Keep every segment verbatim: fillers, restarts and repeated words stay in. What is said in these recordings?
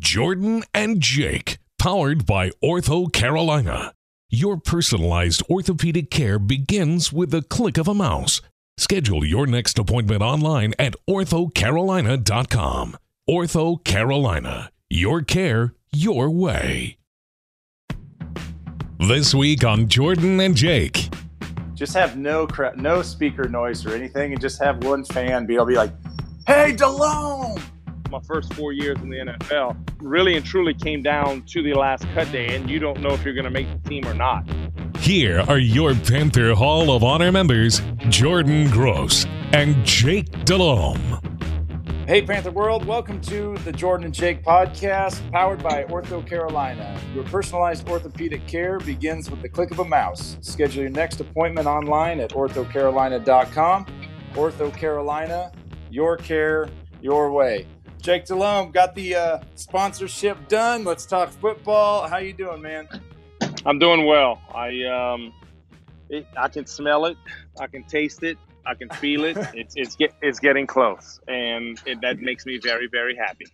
Jordan and Jake, powered by Ortho Carolina. Your personalized orthopedic care begins with the click of a mouse. Schedule your next appointment online at ortho carolina dot com. Ortho Carolina, your care, your way. This week on Jordan and Jake. Just have no cra- no speaker noise or anything, and just have one fan be able to be like, "Hey, Delhomme!" My first four years in the N F L really and truly came down to the last cut day, and you don't know if you're going to make the team or not. Here are your Panther Hall of Honor members, Jordan Gross and Jake Delhomme. Hey, Panther World. Welcome to the Jordan and Jake podcast, powered by Ortho Carolina. Your personalized orthopedic care begins with the click of a mouse. Schedule your next appointment online at ortho carolina dot com. Ortho Carolina, your care, your way. Jake Delhomme, got the uh, sponsorship done. Let's talk football. How you doing, man? I'm doing well. I um, it, I can smell it. I can taste it. I can feel it. It's it's get, it's getting close, and it, that makes me very, very happy.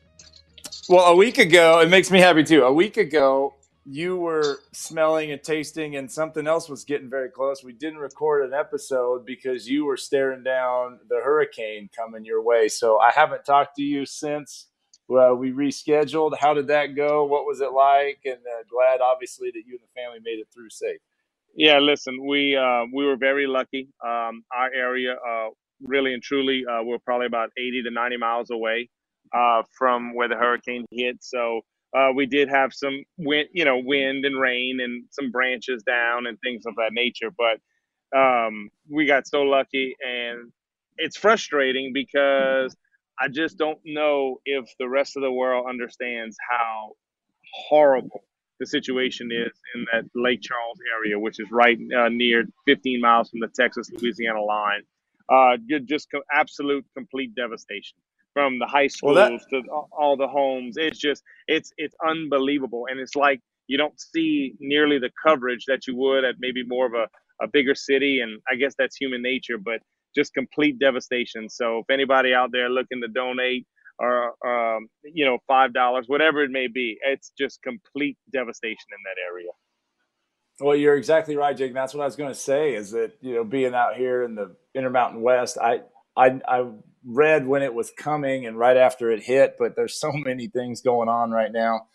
Well, a week ago, it makes me happy too. A week ago, you were smelling and tasting, and something else was getting very close. We didn't record an episode because you were staring down the hurricane coming your way. So I haven't talked to you since uh, we rescheduled. How did that go? What was it like? And uh, glad, obviously, that you and the family made it through safe. Yeah, listen, we uh, we were very lucky. Um, our area, uh, really and truly, uh, we're probably about eighty to ninety miles away uh, from where the hurricane hit. So uh, we did have some wind, you know, wind and rain and some branches down and things of that nature. But um, we got so lucky, and it's frustrating because I just don't know if the rest of the world understands how horrible the situation is in that Lake Charles area, which is right uh, near fifteen miles from the Texas-Louisiana line. Uh, just co- absolute, complete devastation from the high schools well, that- to all the homes. It's just, it's it's unbelievable. And it's like you don't see nearly the coverage that you would at maybe more of a, a bigger city. And I guess that's human nature, but just complete devastation. So if anybody out there looking to donate, or, um, you know, five dollars, whatever it may be. It's just complete devastation in that area. Well, you're exactly right, Jake. That's what I was going to say is that, you know, being out here in the Intermountain West, I, I, I read when it was coming and right after it hit, but there's so many things going on right now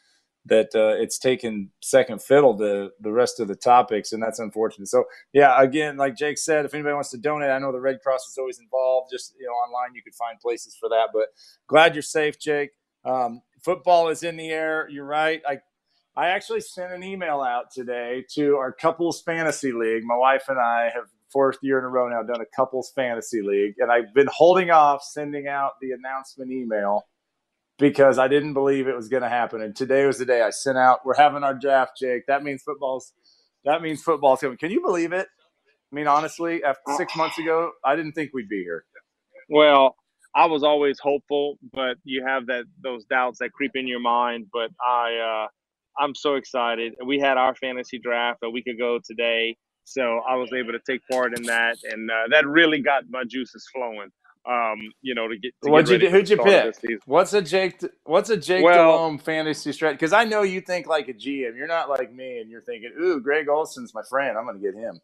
that uh, it's taken second fiddle to the rest of the topics, and that's unfortunate. So, yeah, again, like Jake said, if anybody wants to donate, I know the Red Cross is always involved. Just, you know, online you could find places for that. But glad you're safe, Jake. Um, football is in the air. You're right. I I actually sent an email out today to our Couples Fantasy League. My wife and I have, fourth year in a row now, done a Couples Fantasy League, and I've been holding off sending out the announcement email because I didn't believe it was going to happen. And today was the day I sent out, we're having our draft, Jake. That means football's, that means football's coming. Can you believe it? I mean, honestly, after six months ago, I didn't think we'd be here. Well, I was always hopeful, but you have that, those doubts that creep in your mind. But I, uh, I'm so excited. We had our fantasy draft a week ago today. So I was able to take part in that. And uh, that really got my juices flowing. Um, you know, to get, to What'd get you, who'd you pick? What's a Jake? What's a Jake well, Delhomme fantasy strategy? Because I know you think like a G M. You're not like me, and you're thinking, "Ooh, Greg Olsen's my friend. I'm going to get him."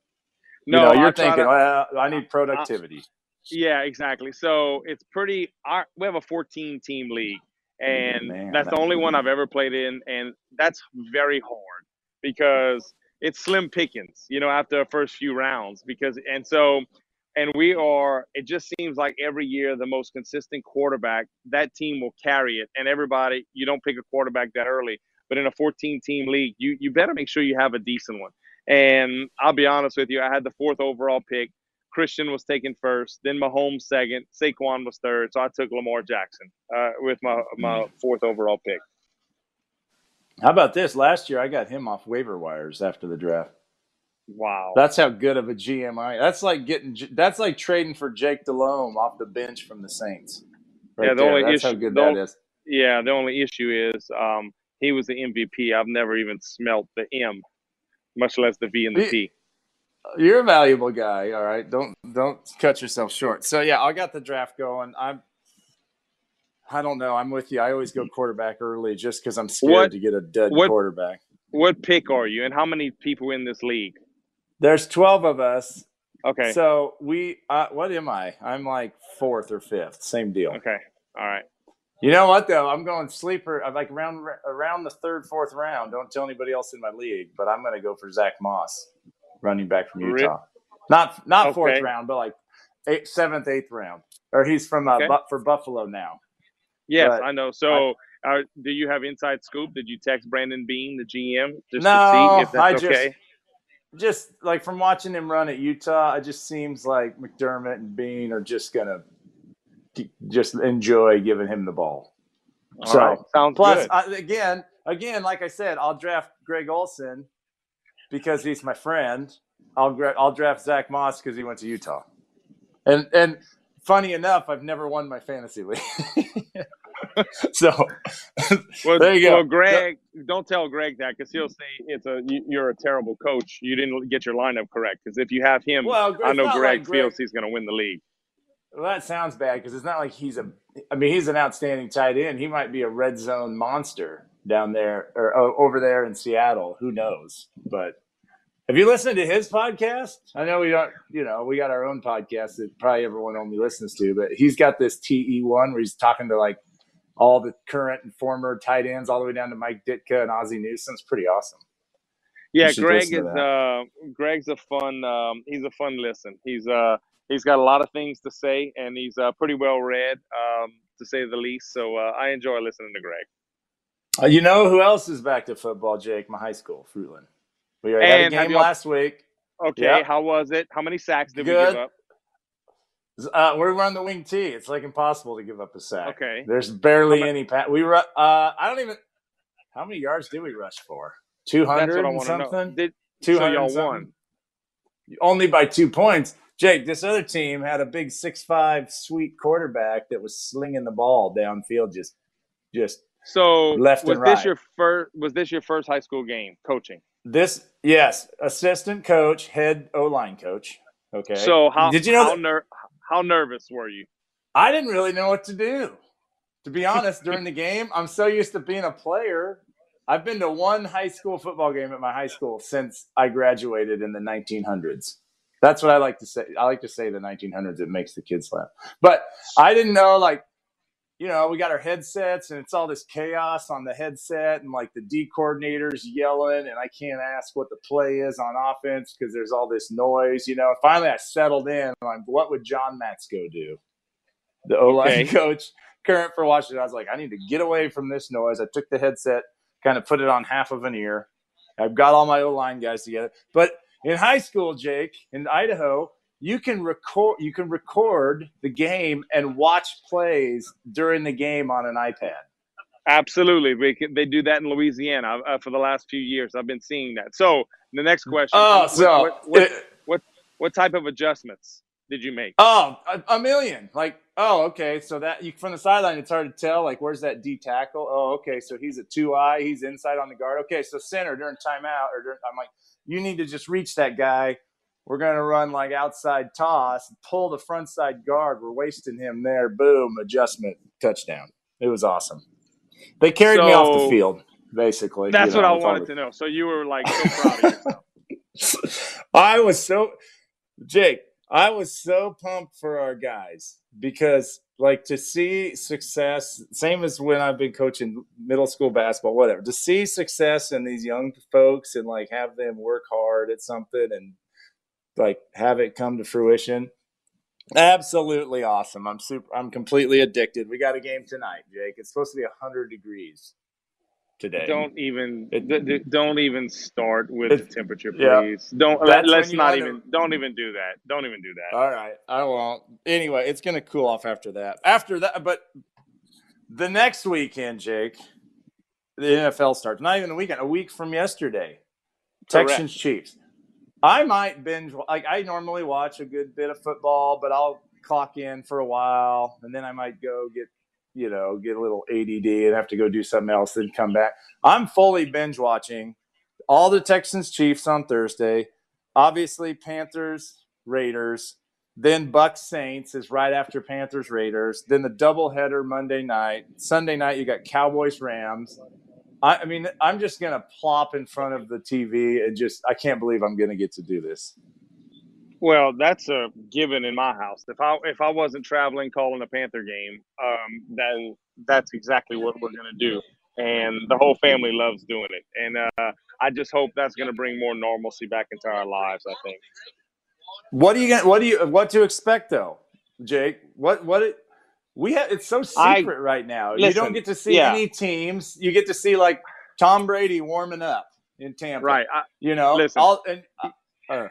No, you know, you're thinking, to, well, "I need productivity." I, yeah, exactly. So it's pretty. Our, we have a fourteen team league, and Man, that's, that's the only one I've ever played in, and that's very hard because it's slim pickings. You know, after the first few rounds, because and so. And we are, it just seems like every year the most consistent quarterback, that team will carry it. And everybody, you don't pick a quarterback that early. But in a fourteen-team league, you, you better make sure you have a decent one. And I'll be honest with you, I had the fourth overall pick. Christian was taken first, then Mahomes second, Saquon was third. So I took Lamar Jackson uh, with my, my fourth overall pick. How about this? Last year I got him off waiver wires after the draft. Wow, that's how good of a G M I am. That's like getting, that's like trading for Jake Delhomme off the bench from the Saints. Right yeah, the there. only that's issue, how good the, that is. Yeah, the only issue is um, he was the M V P. I've never even smelt the M, much less the V and the you, P. You're a valuable guy, all right. Don't don't cut yourself short. So yeah, I got the draft going. I'm I don't know. I'm with you. I always go quarterback early just because I'm scared what, to get a dead what, quarterback. What pick are you, and how many people in this league? There's twelve of us. Okay. So we uh, – what am I? I'm like fourth or fifth. Same deal. Okay. All right. You know what, though? I'm going sleeper. I'm like around, around the third, fourth round. Don't tell anybody else in my league, but I'm going to go for Zach Moss, running back from Utah. Really? Not not okay. fourth round, but like eight, seventh, eighth round. Or he's from uh, okay. bu- for Buffalo now. Yes, but I know. So I, uh, do you have inside scoop? Did you text Brandon Bean, the G M, just no, to see if that's I okay? Just, Just like from watching him run at Utah, it just seems like McDermott and Bean are just gonna just enjoy giving him the ball. All so, right. Sounds plus, good. I, again, again, like I said, I'll draft Greg Olsen because he's my friend. I'll I'll draft Zach Moss because he went to Utah. And and funny enough, I've never won my fantasy league. So well, there you go. Well, Greg, don't tell Greg that because he'll say it's a you're a terrible coach. You didn't get your lineup correct because if you have him, well, I know Greg, like Greg feels he's going to win the league. Well, that sounds bad because it's not like he's a. I mean, he's an outstanding tight end. He might be a red zone monster down there or over there in Seattle. Who knows? But have you listened to his podcast? I know we don't. You know, we got our own podcast that probably everyone only listens to. But he's got this T E one where he's talking to like. All the current and former tight ends, all the way down to Mike Ditka and Ozzie Newsome. It's pretty awesome. Yeah, Greg is. Uh, Greg's a fun. Um, he's a fun listen. He's uh, he's got a lot of things to say, and he's uh, pretty well read, um, to say the least. So uh, I enjoy listening to Greg. Uh, you know who else is back to football, Jake? My high school, Fruitland. We already and had a game all- last week. Okay, yep. How was it? How many sacks did Good. we give up? Uh, we were on the wing tee. It's like impossible to give up a sack. Okay. There's barely many pa- – we were uh, – I don't even – how many yards did we rush for? two hundred and something? Did, two hundred so y'all something? Won. Only by two points. Jake, this other team had a big six five sweet quarterback that was slinging the ball downfield just just so left was and right. This your fir- was this your first high school game coaching? This – yes. Assistant coach, head O-line coach. Okay. So how – did you know how that- ner- How nervous were you? I didn't really know what to do. To be honest, during the game, I'm so used to being a player. I've been to one high school football game at my high school since I graduated in the nineteen hundreds. That's what I like to say. I like to say the nineteen hundreds. It makes the kids laugh. But I didn't know, like, you know, we got our headsets, and it's all this chaos on the headset, and, like, the D coordinator's yelling, and I can't ask what the play is on offense because there's all this noise, you know. And finally, I settled in. I'm like, what would John Matsko do? The O-line okay. coach, current for Washington. I was like, I need to get away from this noise. I took the headset, kind of put it on half of an ear. I've got all my O-line guys together. But in high school, Jake, in Idaho, You can record. You can record the game and watch plays during the game on an iPad. Absolutely, we can, they do that in Louisiana uh, for the last few years. I've been seeing that. So the next question: Oh, what, so what what, it, what what what type of adjustments did you make? Oh, a, a million. Like, oh, okay. So that you from the sideline, it's hard to tell. Like, where's that D tackle? Oh, okay. So he's a two eye. He's inside on the guard. Okay, so center during timeout or during, I'm like, you need to just reach that guy. We're going to run like outside toss, pull the front side guard. We're wasting him there. Boom, adjustment, touchdown. It was awesome. They carried so, me off the field, basically. That's you know, what I wanted the... to know. So you were like so proud of yourself. I was so – Jake, I was so pumped for our guys because, like, to see success, same as when I've been coaching middle school basketball, whatever, to see success in these young folks and, like, have them work hard at something and – like have it come to fruition. Absolutely awesome. I'm super, I'm completely addicted. We got a game tonight, Jake. It's supposed to be one hundred degrees today. Don't even, it, d- d- don't even start with it, the temperature, please. Yeah. Don't, That's let's not even, to... don't even do that. Don't even do that. All right. I won't. Anyway, it's going to cool off after that. After that, but the next weekend, Jake, the N F L starts. Not even a weekend, a week from yesterday. Correct. Texans, Chiefs. I might binge – like I normally watch a good bit of football, but I'll clock in for a while, and then I might go get, you know, get a little A D D and have to go do something else and come back. I'm fully binge watching all the Texans Chiefs on Thursday, obviously Panthers, Raiders, Then Bucs Saints is right after Panthers Raiders. Then the doubleheader Monday night. Sunday night, you got Cowboys Rams. I, I mean, I'm just going to plop in front of the T V and just – I can't believe I'm going to get to do this. Well, that's a given in my house. If I if I wasn't traveling calling a Panther game, um, then that's exactly what we're going to do. And the whole family loves doing it. And uh, I just hope that's going to bring more normalcy back into our lives, I think. What do you get? What do you? What to expect though, Jake? What? What? It, we have. It's so secret I, right now. Listen, you don't get to see yeah. any teams. You get to see like Tom Brady warming up in Tampa, right? I, you know, listen. All, and, uh,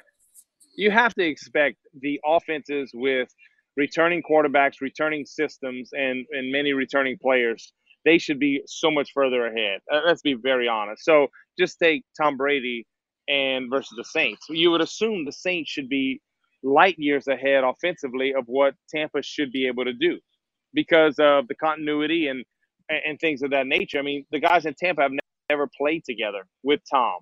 you have to expect the offenses with returning quarterbacks, returning systems, and and many returning players. They should be so much further ahead. Uh, let's be very honest. So just take Tom Brady and versus the Saints. You would assume the Saints should be light years ahead offensively of what Tampa should be able to do because of the continuity and and things of that nature. I mean, the guys in Tampa have never played together with Tom,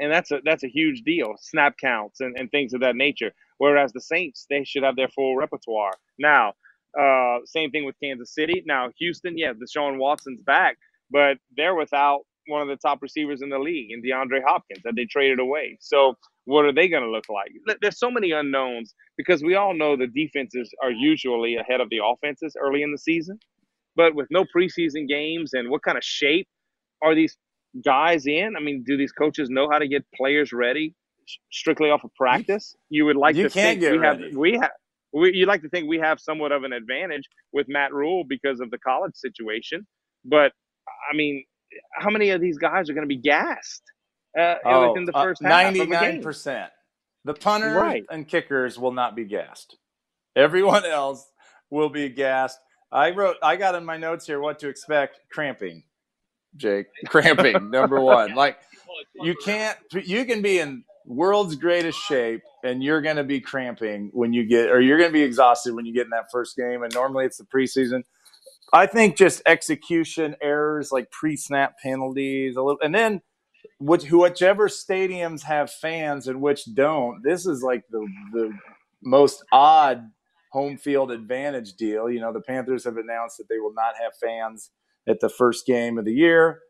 and that's a that's a huge deal, snap counts and, and things of that nature, whereas the Saints, they should have their full repertoire. Now, uh, same thing with Kansas City. Now, Houston, yeah, Deshaun Watson's back, but they're without one of the top receivers in the league and DeAndre Hopkins that they traded away. So what are they going to look like? There's so many unknowns because we all know the defenses are usually ahead of the offenses early in the season, but with no preseason games and what kind of shape are these guys in? I mean, do these coaches know how to get players ready strictly off of practice? You would like you to think we ready. have, we have, we, you'd like to think we have somewhat of an advantage with Matt Rule because of the college situation. But I mean, how many of these guys are going to be gassed uh, oh, in the first uh, half? ninety-nine percent. The punters right. and kickers will not be gassed. Everyone else will be gassed. I wrote, I got in my notes here what to expect. Cramping, Jake. Cramping, number one. Like, you can't, you can be in world's greatest shape and you're going to be cramping when you get, or you're going to be exhausted when you get in that first game. And normally it's the preseason. I think just execution errors, like pre-snap penalties, a little, and then which, whichever stadiums have fans and which don't. This is like the the most odd home field advantage deal. You know, the Panthers have announced that they will not have fans at the first game of the year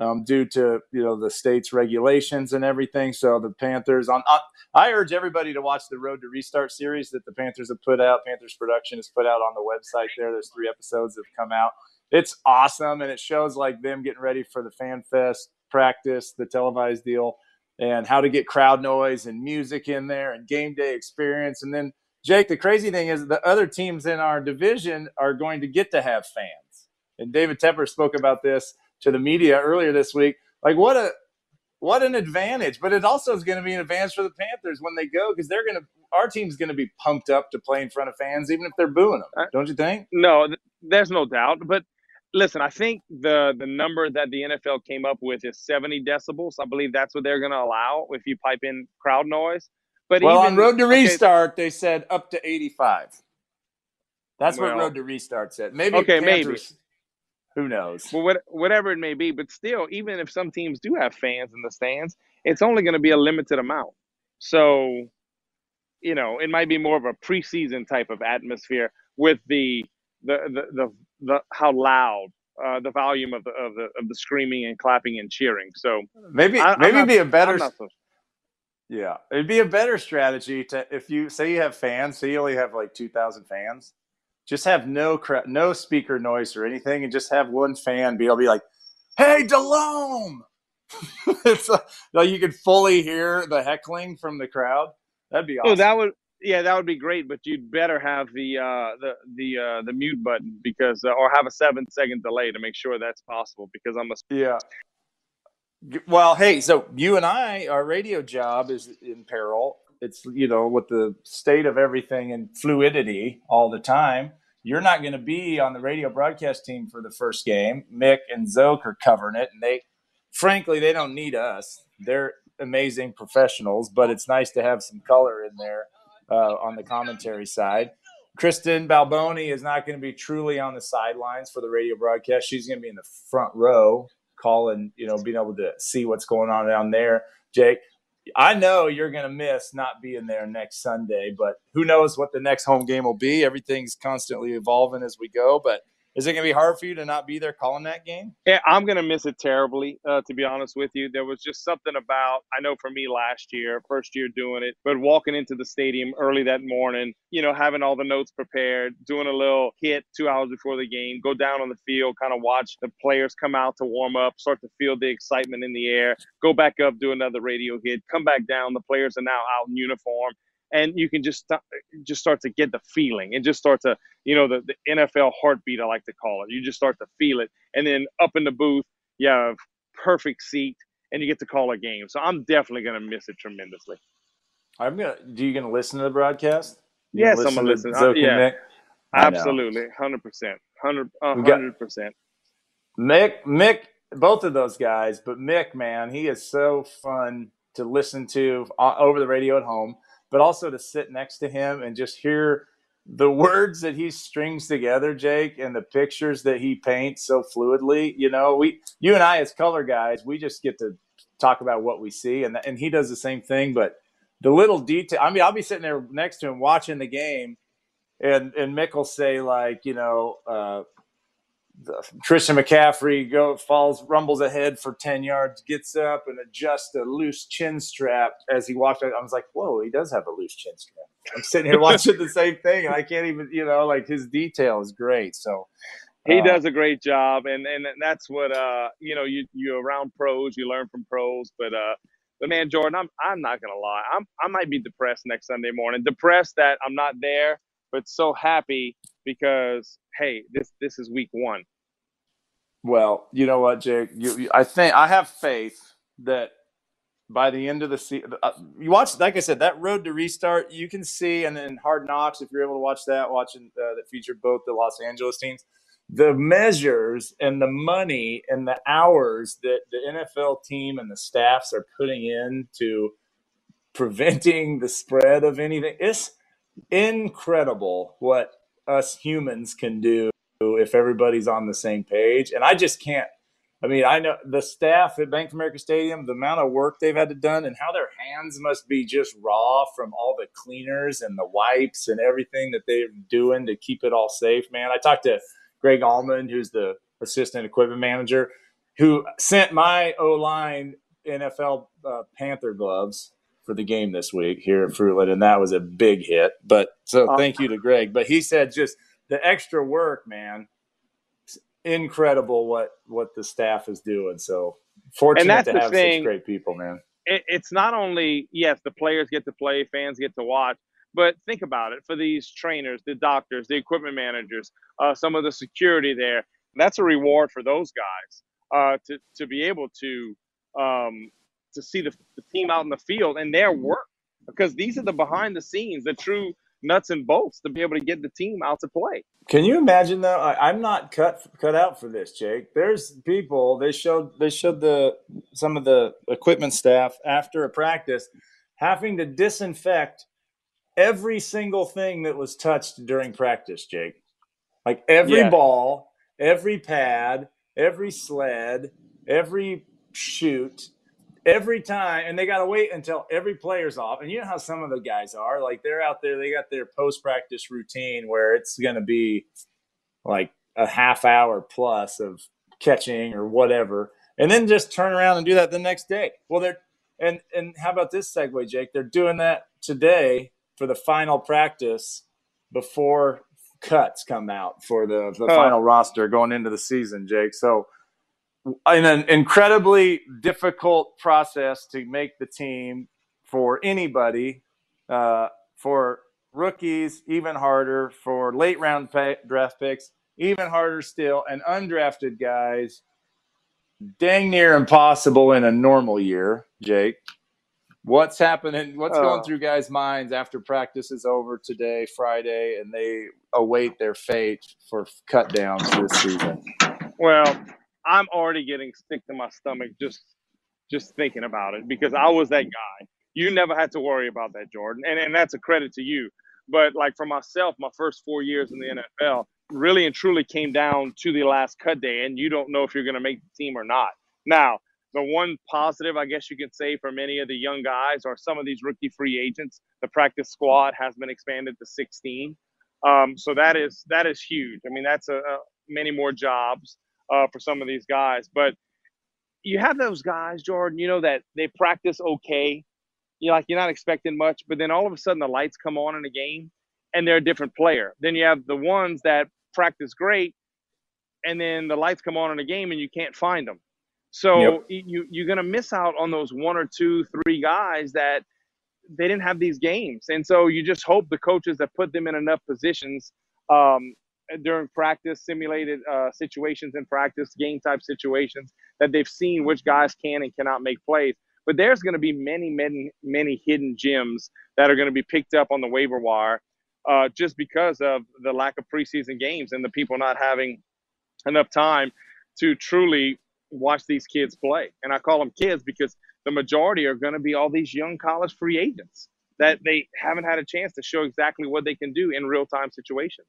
um, due to you know the state's regulations and everything. So the Panthers on, on. I urge everybody to watch the Road to Restart series that the Panthers have put out. Panthers Production has put out on the website there. There's three episodes that have come out. It's awesome, and it shows like them getting ready for the Fan Fest practice, the televised deal, and how to get crowd noise and music in there and game day experience. And then, Jake, the crazy thing is the other teams in our division are going to get to have fans. And David Tepper spoke about this to the media earlier this week. Like, what a – What an advantage. But it also is going to be an advantage for the Panthers when they go because they're going to – our team's going to be pumped up to play in front of fans even if they're booing them. Don't you think? No, th- there's no doubt. But, listen, I think the, the number that the N F L came up with is seventy decibels. I believe that's what they're going to allow if you pipe in crowd noise. But Well, even, on Road to Restart, okay, they said up to eighty-five. That's well, what Road to Restart said. Maybe okay, Panthers maybe. Who knows? Well, what, whatever it may be. But still, even if some teams do have fans in the stands, it's only going to be a limited amount. So, you know, it might be more of a preseason type of atmosphere with the the the the, the how loud uh, the volume of the of the of the screaming and clapping and cheering. So maybe I, maybe it'd be a better. So. Yeah, it'd be a better strategy to if you say you have fans, so you only have like two thousand fans. Just have no crowd, no speaker noise or anything, and just have one fan be able to be like, "Hey, Delhomme!" It's a, like you could fully hear the heckling from the crowd. That'd be awesome. Oh, that would, yeah, that would be great. But you'd better have the uh, the the uh, the mute button because, uh, or have a seven second delay to make sure that's possible. Because I'm a yeah. Well, hey, so you and I, our radio job is in peril. It's, you know, with the state of everything and fluidity all the time, you're not going to be on the radio broadcast team for the first game. Mick and Zoke are covering it, and they, frankly, they don't need us. They're amazing professionals, but it's nice to have some color in there uh, on the commentary side. Kristen Balboni is not going to be truly on the sidelines for the radio broadcast. She's going to be in the front row calling, you know, being able to see what's going on down there, Jake. I know you're going to miss not being there next Sunday, but who knows what the next home game will be. Everything's constantly evolving as we go, but is it going to be hard for you to not be there calling that game? Yeah, I'm going to miss it terribly, uh, to be honest with you. There was just something about, I know for me last year, first year doing it, but walking into the stadium early that morning, you know, having all the notes prepared, doing a little hit two hours before the game, go down on the field, kind of watch the players come out to warm up, start to feel the excitement in the air, go back up, do another radio hit, come back down. The players are now out in uniform. And you can just just start to get the feeling and just start to, you know, the, the N F L heartbeat, I like to call it. You just start to feel it. And then up in the booth, you have perfect seat and you get to call a game. So I'm definitely going to miss it tremendously. I'm going to, do you going to listen to the broadcast? You yes, listen I'm going to listen. Yeah, Mick? Absolutely. one hundred percent. one hundred percent. Mick, Mick, both of those guys, but Mick, man, he is so fun to listen to over the radio at home, but also to sit next to him and just hear the words that he strings together, Jake, and the pictures that he paints so fluidly. You know, we, you and I as color guys, we just get to talk about what we see, and and he does the same thing, but the little detail, I mean, I'll be sitting there next to him watching the game, and, and Mick will say, like, you know, uh, the, Christian McCaffrey go falls, rumbles ahead for ten yards, gets up and adjusts a loose chin strap as he walked out. I was like, whoa, he does have a loose chin strap. I'm sitting here watching the same thing. And I can't even, you know, like his detail is great. So he uh, does a great job. And, and that's what, uh, you know, you, you're around pros, you learn from pros, but, uh, but man, Jordan, I'm, I'm not going to lie. I'm, I might be depressed next Sunday morning, depressed that I'm not there, but so happy because, hey, this this is week one. Well, you know what, Jake? You, you, I think I have faith that by the end of the season, uh, you watch, like I said, that road to restart, you can see, and then Hard Knocks, if you're able to watch that, watching uh, that featured both the Los Angeles teams, the measures and the money and the hours that the N F L team and the staffs are putting in to preventing the spread of anything. It's incredible what us humans can do if everybody's on the same page. And I just can't, I mean, I know the staff at Bank of America Stadium, the amount of work they've had to done and how their hands must be just raw from all the cleaners and the wipes and everything that they're doing to keep it all safe, man. I talked to Greg Olsen, who's the assistant equipment manager, who sent my O-line N F L uh, Panther gloves for the game this week here at Fruitland, and that was a big hit. But so thank you to Greg. But he said just the extra work, man, it's incredible what what the staff is doing. So fortunate to have such great people, man. It, it's not only, yes, the players get to play, fans get to watch, but think about it. For these trainers, the doctors, the equipment managers, uh, some of the security there, that's a reward for those guys uh, to, to be able to um, – to see the, the team out in the field and their work, because these are the behind the scenes, the true nuts and bolts to be able to get the team out to play. Can you imagine though? I, I'm not cut cut out for this, Jake. There's people, they showed they showed the some of the equipment staff after a practice having to disinfect every single thing that was touched during practice, Jake. Like every yeah. ball, every pad, every sled, every shoot. Every time, and they got to wait until every player's off. And you know how some of the guys are. Like, they're out there, they got their post-practice routine where it's going to be like a half hour plus of catching or whatever. And then just turn around and do that the next day. Well, they're and, – and how about this segue, Jake? They're doing that today for the final practice before cuts come out for the, the oh. final roster going into the season, Jake. So – in an incredibly difficult process to make the team for anybody, uh, for rookies, even harder, for late round pay, draft picks, even harder still, and undrafted guys, dang near impossible in a normal year, Jake. What's happening? What's oh. going through guys' minds after practice is over today, Friday, and they await their fate for cut downs this season? Well, I'm already getting sick to my stomach just just thinking about it, because I was that guy. You never had to worry about that, Jordan, and and that's a credit to you. But like for myself, my first four years in the N F L really and truly came down to the last cut day, and you don't know if you're going to make the team or not. Now, the one positive, I guess you could say, for many of the young guys are some of these rookie free agents. The practice squad has been expanded to sixteen. Um, so that is that is huge. I mean, that's a, a many more jobs uh, for some of these guys. But you have those guys, Jordan, you know, that they practice okay. You're like, you're not expecting much. But then all of a sudden the lights come on in a game and they're a different player. Then you have the ones that practice great and then the lights come on in a game and you can't find them. So yep. you, you're going to miss out on those one or two, three guys that they didn't have these games. And so you just hope the coaches that put them in enough positions um, during practice, simulated uh, situations in practice, game type situations, that they've seen which guys can and cannot make plays. But there's going to be many, many, many hidden gems that are going to be picked up on the waiver wire uh, just because of the lack of preseason games and the people not having enough time to truly watch these kids play. And I call them kids because the majority are going to be all these young college free agents that they haven't had a chance to show exactly what they can do in real-time situations.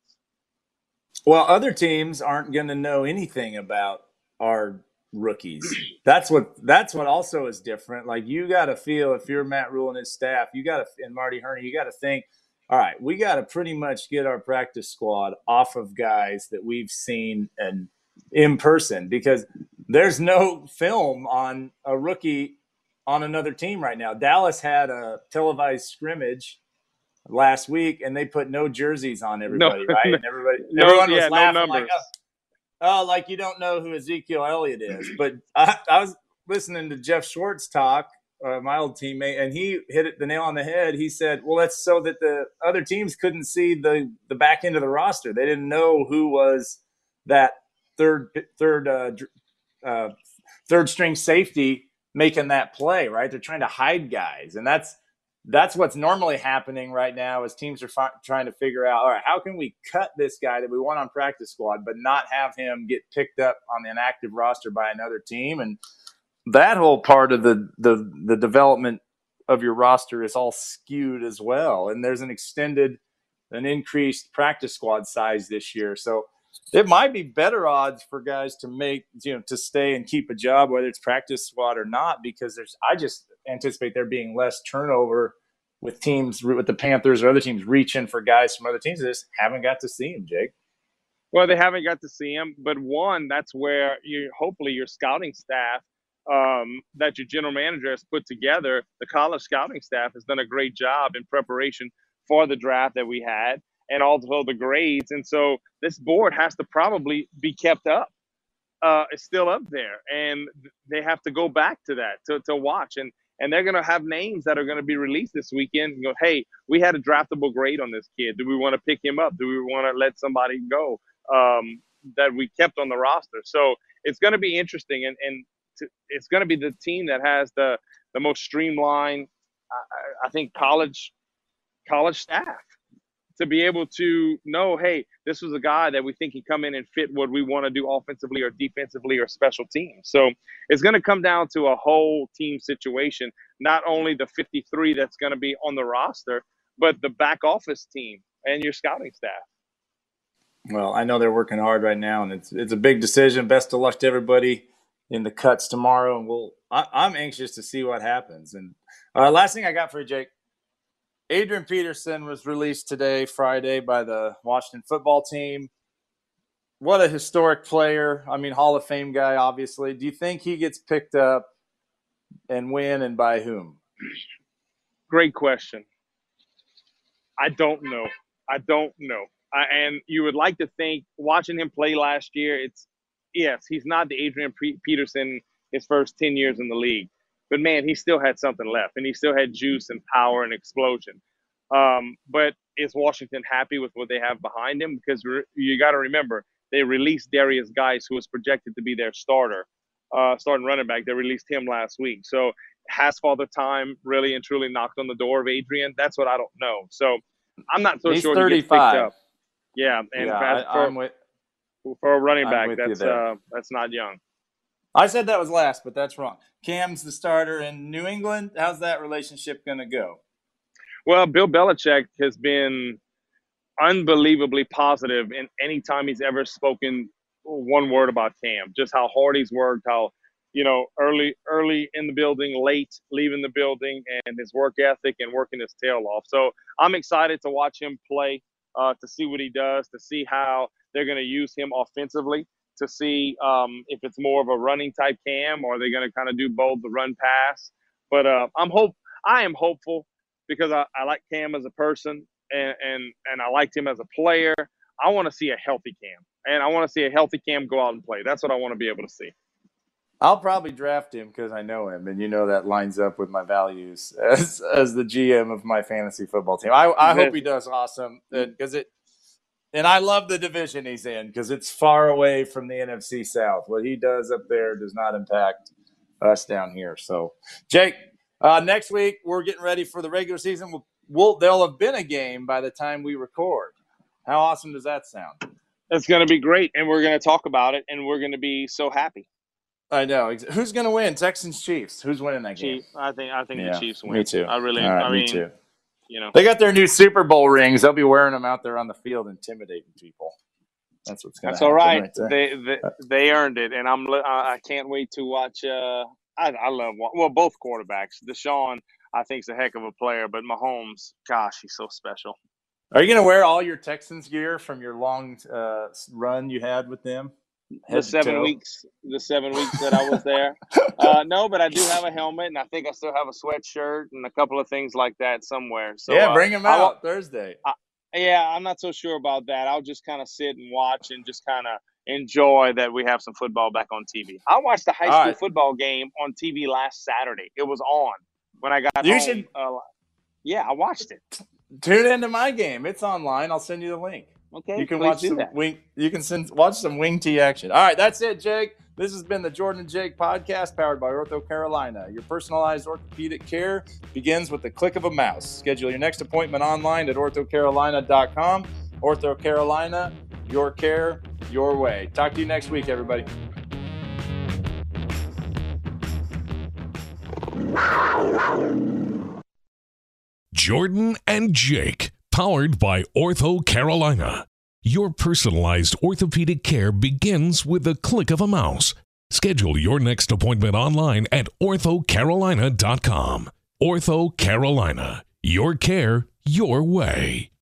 Well, other teams aren't going to know anything about our rookies. That's what that's what also is different. Like, you got to feel, if you're Matt Rule and his staff, you got to, and Marty Herney, you got to think, all right, we got to pretty much get our practice squad off of guys that we've seen and in person, because there's no film on a rookie on another team right now. Dallas had a televised scrimmage last week, and they put no jerseys on everybody, no, right? And everybody, no, everyone was yeah, laughing no like, oh, oh, like you don't know who Ezekiel Elliott is. But I, I was listening to Jeff Schwartz talk, uh, my old teammate, and he hit it, the nail on the head. He said, well, that's so that the other teams couldn't see the, the back end of the roster. They didn't know who was that third third uh, uh, third string safety making that play, right? They're trying to hide guys. And that's that's what's normally happening right now, is teams are fi- trying to figure out, all right, how can we cut this guy that we want on practice squad but not have him get picked up on an active roster by another team? And that whole part of the, the, the development of your roster is all skewed as well. And there's an extended, an increased practice squad size this year. So it might be better odds for guys to make, you know, to stay and keep a job, whether it's practice squad or not, because there's, I just anticipate there being less turnover with teams, with the Panthers or other teams reaching for guys from other teams that just haven't got to see him, Jake. Well, they haven't got to see him, but one, that's where you hopefully your scouting staff um, that your general manager has put together, the college scouting staff has done a great job in preparation for the draft that we had, and also the grades. And so this board has to probably be kept up. Uh, it's still up there. And they have to go back to that to, to watch. And and they're going to have names that are going to be released this weekend and go, hey, we had a draftable grade on this kid. Do we want to pick him up? Do we want to let somebody go um, that we kept on the roster? So it's going to be interesting. And, and to, it's going to be the team that has the, the most streamlined, I, I think, college college staff, to be able to know, hey, this was a guy that we think can come in and fit what we want to do offensively or defensively or special teams. So it's going to come down to a whole team situation, not only the fifty-three that's going to be on the roster, but the back office team and your scouting staff. Well, I know they're working hard right now, and it's it's a big decision. Best of luck to everybody in the cuts tomorrow, and we'll I, I'm anxious to see what happens. And uh, last thing I got for you, Jake. Adrian Peterson was released today, Friday, by the Washington football team. What a historic player. I mean, Hall of Fame guy, obviously. Do you think he gets picked up, and when, and by whom? Great question. I don't know. I don't know. I, and you would like to think, watching him play last year, it's, yes, he's not the Adrian P- Peterson his first ten years in the league. But, man, he still had something left, and he still had juice and power and explosion. Um, but is Washington happy with what they have behind him? Because re- you got to remember, they released Darius Guice, who was projected to be their starter, uh, starting running back. They released him last week. So has Father Time really and truly knocked on the door of Adrian? That's what I don't know. So I'm not so He's sure thirty-five. He gets picked up. Yeah, and yeah, I, for, I'm with, for a running back, that's uh, that's not young. I said that was last, but that's wrong. Cam's the starter in New England. How's that relationship going to go? Well, Bill Belichick has been unbelievably positive in any time he's ever spoken one word about Cam, just how hard he's worked, how you know, early, early in the building, late leaving the building, and his work ethic and working his tail off. So I'm excited to watch him play, uh, to see what he does, to see how they're going to use him offensively, to see um, if it's more of a running type Cam, or they're going to kind of do both the run pass. But uh, I'm hope I am hopeful because I, I like Cam as a person, and, and, and I liked him as a player. I want to see a healthy Cam, and I want to see a healthy Cam go out and play. That's what I want to be able to see. I'll probably draft him because I know him, and you know that lines up with my values as as the G M of my fantasy football team. I, I hope he does awesome because it, and I love the division he's in because it's far away from the N F C South. What he does up there does not impact us down here. So, Jake, uh, next week we're getting ready for the regular season. We'll, we'll there'll have been a game by the time we record. How awesome does that sound? It's going to be great, and we're going to talk about it, and we're going to be so happy. I know. Who's going to win? Texans, Chiefs. Who's winning that game? Chief, I think I think yeah, the Chiefs win. Me too. I really. Right, I mean, me too. You know, they got their new Super Bowl rings. They'll be wearing them out there on the field, intimidating people. That's what's going to happen. That's all right. right they, they they earned it, and I'm I can't wait to watch. Uh, I I love well both quarterbacks. Deshaun, I think, is a heck of a player, but Mahomes, gosh, he's so special. Are you going to wear all your Texans gear from your long uh, run you had with them? The seven weeks, the seven weeks that I was there. uh, no, but I do have a helmet, and I think I still have a sweatshirt and a couple of things like that somewhere. So yeah, uh, bring them out Thursday. I, yeah, I'm not so sure about that. I'll just kind of sit and watch and just kind of enjoy that we have some football back on T V. I watched a high all school right. football game on T V last Saturday. It was on when I got you home. Should... Uh, yeah, I watched it. Tune into my game. It's online. I'll send you the link. Okay. You can watch some that. wing you can send watch some wing tee action. All right, that's it, Jake. This has been the Jordan and Jake podcast powered by Ortho Carolina. Your personalized orthopedic care begins with the click of a mouse. Schedule your next appointment online at ortho carolina dot com. Ortho Carolina, your care, your way. Talk to you next week, everybody. Jordan and Jake, powered by Ortho Carolina. Your personalized orthopedic care begins with the click of a mouse. Schedule your next appointment online at ortho carolina dot com. Ortho Carolina, your care, your way.